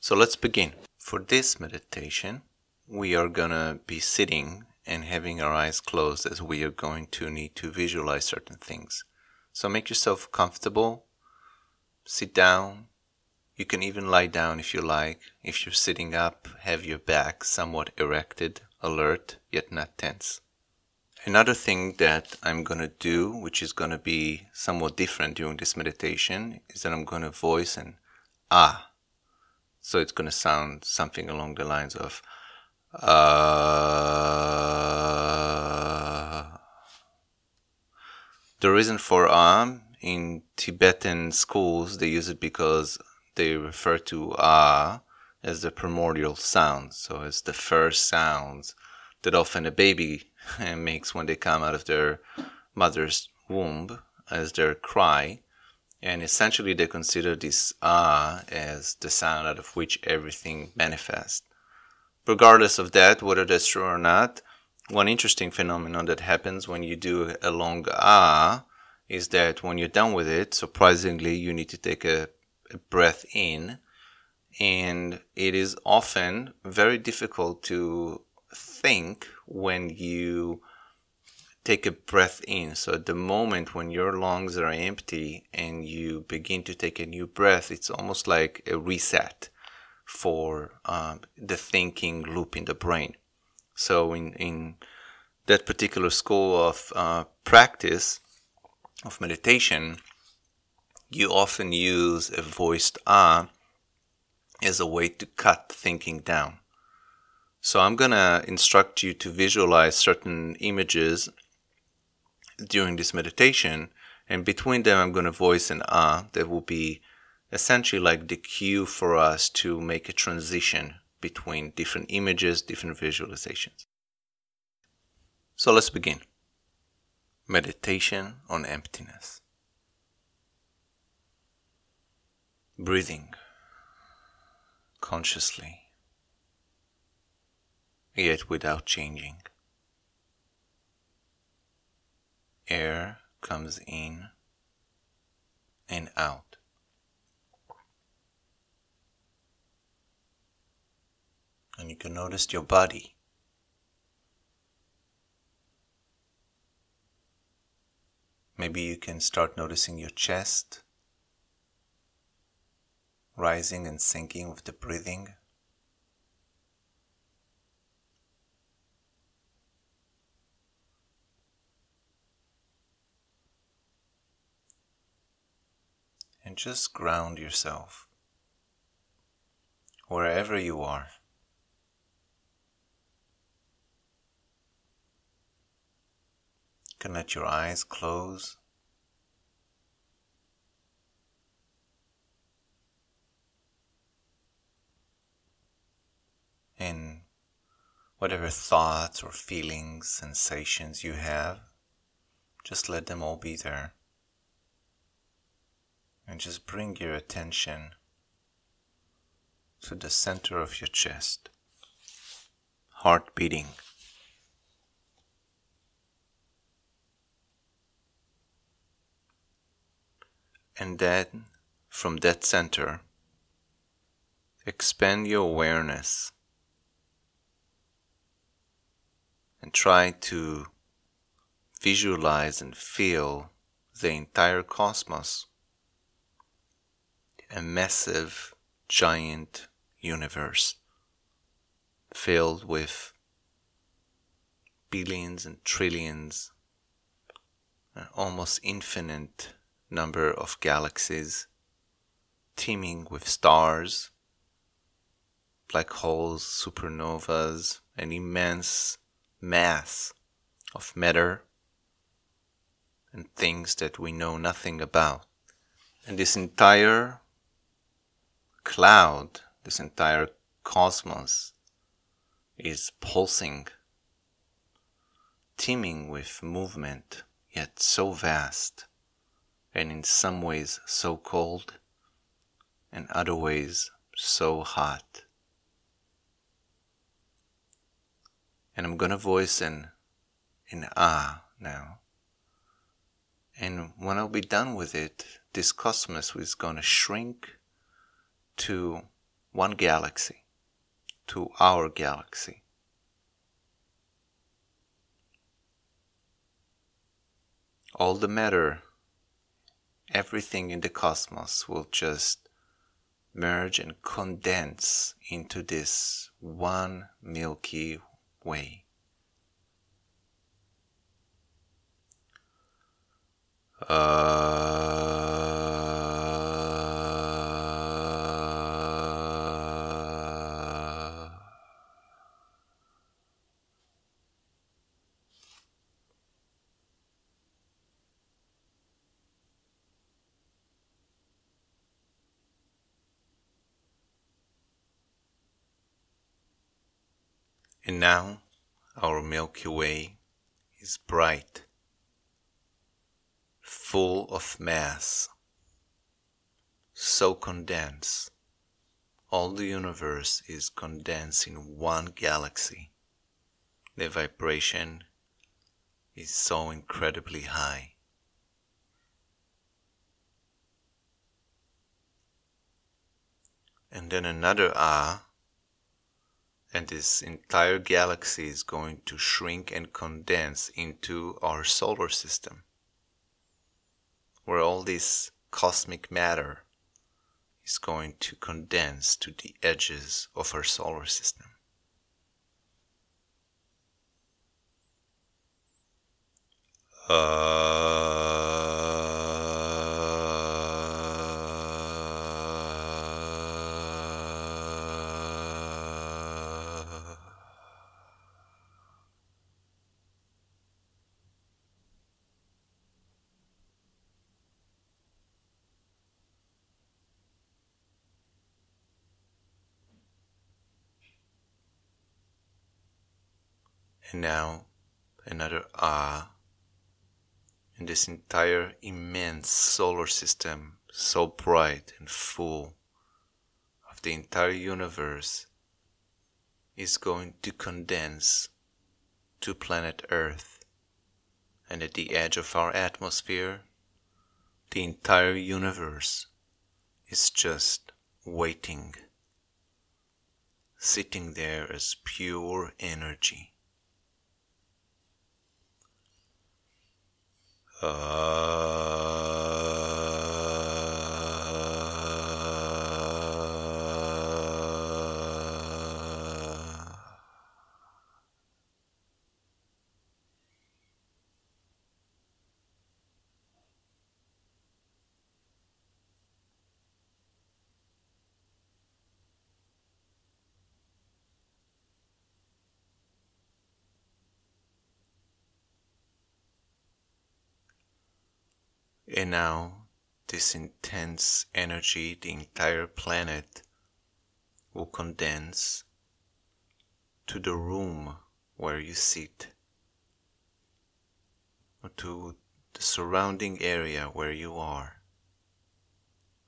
So let's begin. For this meditation, we are gonna be sitting and having our eyes closed, as we are going to need to visualize certain things. So make yourself comfortable, sit down. You can even lie down if you like. If you're sitting up, have your back somewhat erected, alert, yet not tense. Another thing that I'm going to do, which is going to be somewhat different during this meditation, is that I'm going to voice an ah. So it's going to sound something along the lines of ah. The reason for ah, in Tibetan schools, they use it because they refer to ah as the primordial sound. So it's the first sounds that often a baby makes when they come out of their mother's womb as their cry. And essentially they consider this ah as the sound out of which everything manifests. Regardless of that, whether that's true or not, one interesting phenomenon that happens when you do a long ah is that when you're done with it, surprisingly, you need to take a breath in. And it is often very difficult to think when you take a breath in. So at the moment when your lungs are empty and you begin to take a new breath, it's almost like a reset for the thinking loop in the brain. So in that particular school of practice of meditation, you often use a voiced ah as a way to cut thinking down. So I'm going to instruct you to visualize certain images during this meditation, and between them I'm going to voice an ah that will be essentially like the cue for us to make a transition between different images, different visualizations. So let's begin. Meditation on emptiness. Breathing consciously, yet without changing. Air comes in and out. And you can notice your body. Maybe you can start noticing your chest, rising and sinking with the breathing. And just ground yourself wherever you are. You can let your eyes close. And whatever thoughts or feelings, sensations you have, just let them all be there. And just bring your attention to the center of your chest, heart beating. And then, from that center, expand your awareness and try to visualize and feel the entire cosmos. A massive, giant universe filled with billions and trillions, an almost infinite number of galaxies teeming with stars, black holes, supernovas, an immense mass of matter and things that we know nothing about. And this entire cloud, this entire cosmos is pulsing, teeming with movement, yet so vast, and in some ways so cold, and other ways so hot. And I'm going to voice an ah now. And when I'll be done with it, this cosmos is going to shrink to one galaxy to our galaxy. All the matter, everything in the cosmos will just merge and condense into this one Milky Way. And now our Milky Way is bright, full of mass, so condensed. All the universe is condensed in one galaxy. The vibration is so incredibly high. And then another ah, and this entire galaxy is going to shrink and condense into our solar system, where all this cosmic matter is going to condense to the edges of our solar system. And now another ah, and this entire immense solar system, so bright and full of the entire universe, is going to condense to planet Earth. And at the edge of our atmosphere, the entire universe is just waiting, sitting there as pure energy. And now, this intense energy, the entire planet, will condense to the room where you sit, or to the surrounding area where you are.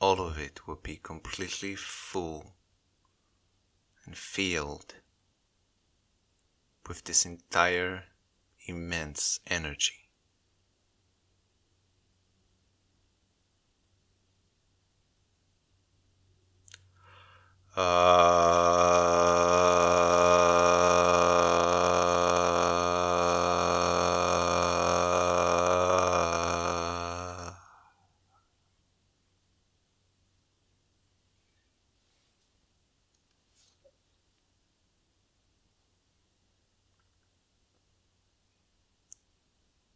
All of it will be completely full and filled with this entire immense energy.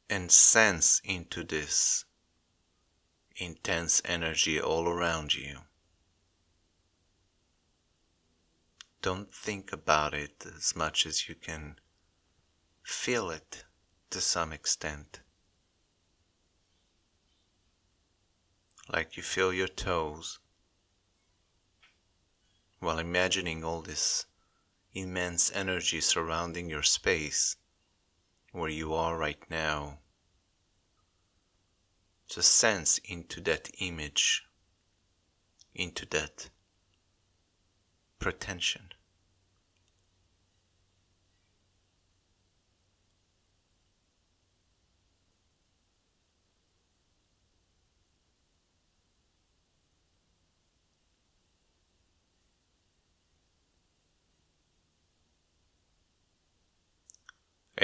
And sense into this intense energy all around you. Don't think about it as much as you can feel it to some extent. Like you feel your toes while imagining all this immense energy surrounding your space where you are right now. Just sense into that image, into that pretension.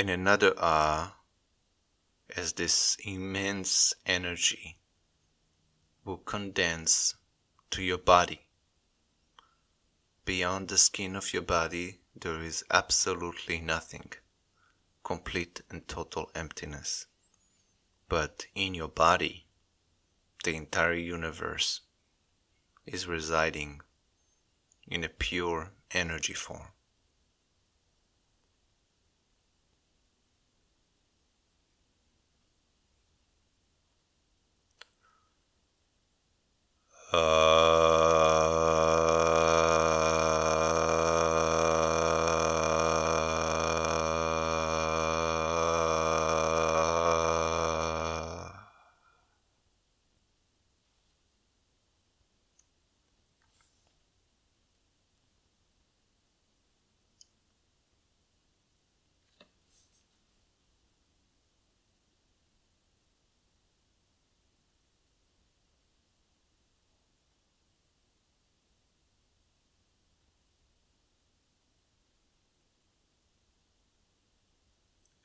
and another R as this immense energy will condense to your body. Beyond the skin of your body, there is absolutely nothing, complete and total emptiness. But in your body, the entire universe is residing in a pure energy form.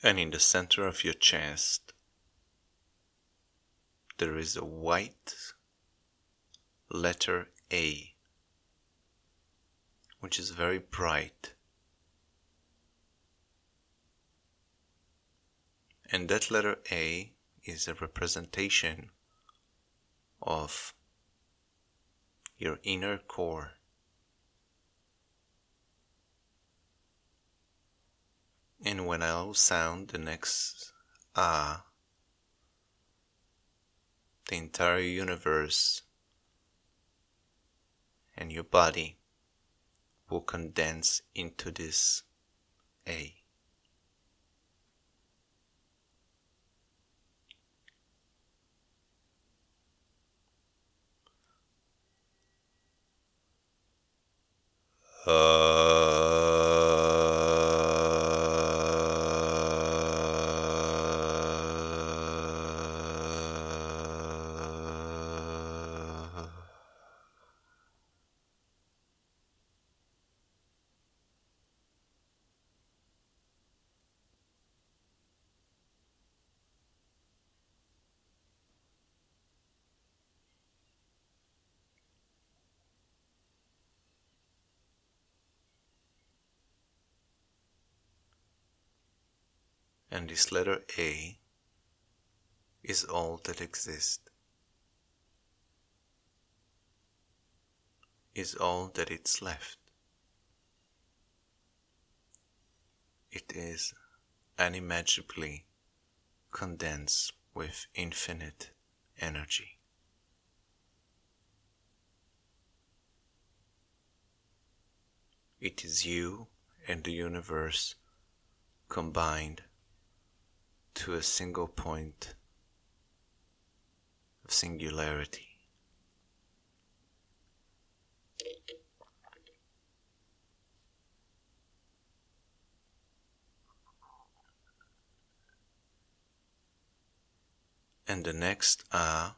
And in the center of your chest, there is a white letter A, which is very bright. And that letter A is a representation of your inner core. And when I'll sound the next ah, the entire universe and your body will condense into this A. And this letter A is all that exists, is all that it's left. It is unimaginably condensed with infinite energy. It is you and the universe combined to a single point of singularity. And the next are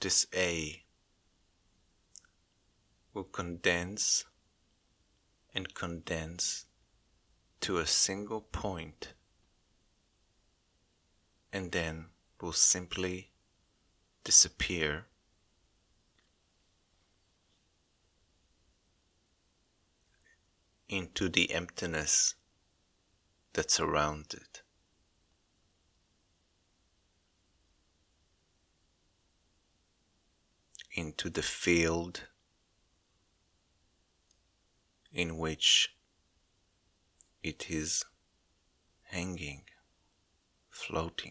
this A will condense and condense to a single point, and then will simply disappear into the emptiness that surrounds it. Into the field in which it is hanging, floating.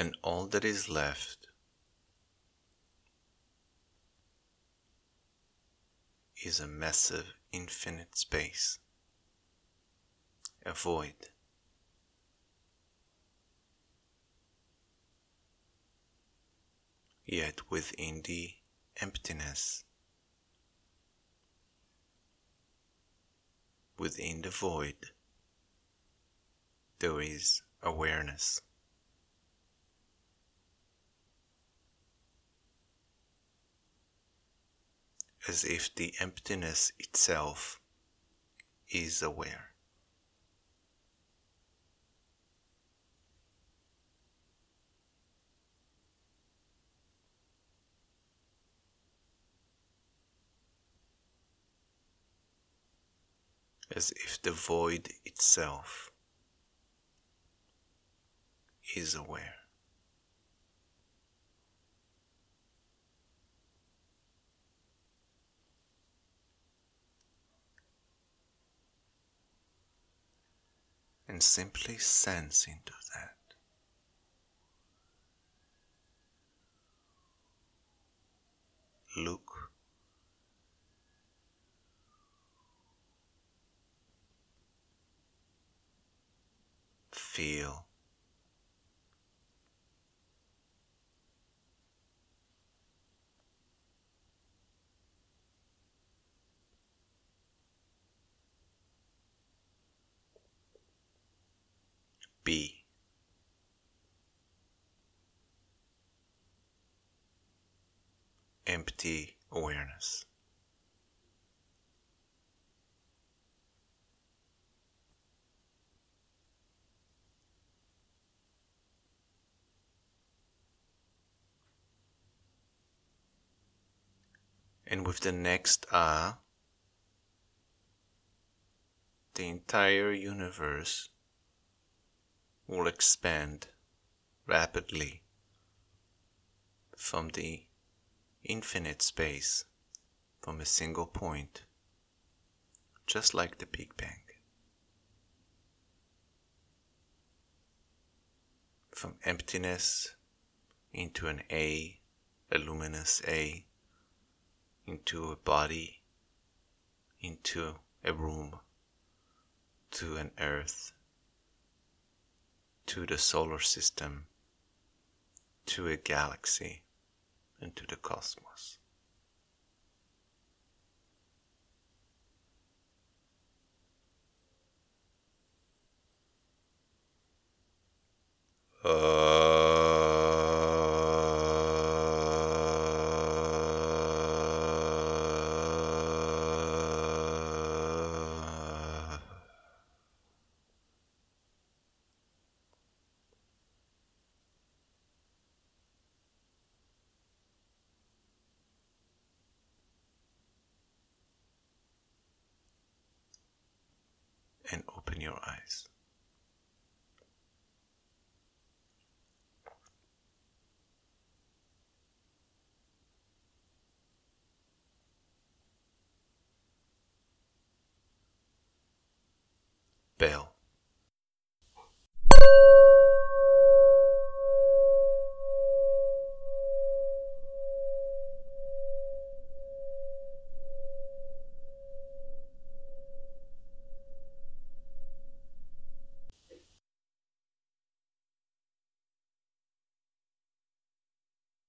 and all that is left is a massive infinite space, a void. Yet within the emptiness, within the void, there is awareness. As if the emptiness itself is aware. As if the void itself is aware. And simply sense into that. Look. Feel. Be. Empty awareness. And with the next ah, the entire universe will expand rapidly from the infinite space, from a single point, just like the Big Bang. From emptiness into an a luminous A, into a body, into a room, to an earth, to the solar system, to a galaxy, and to the cosmos. And open your eyes. Bell.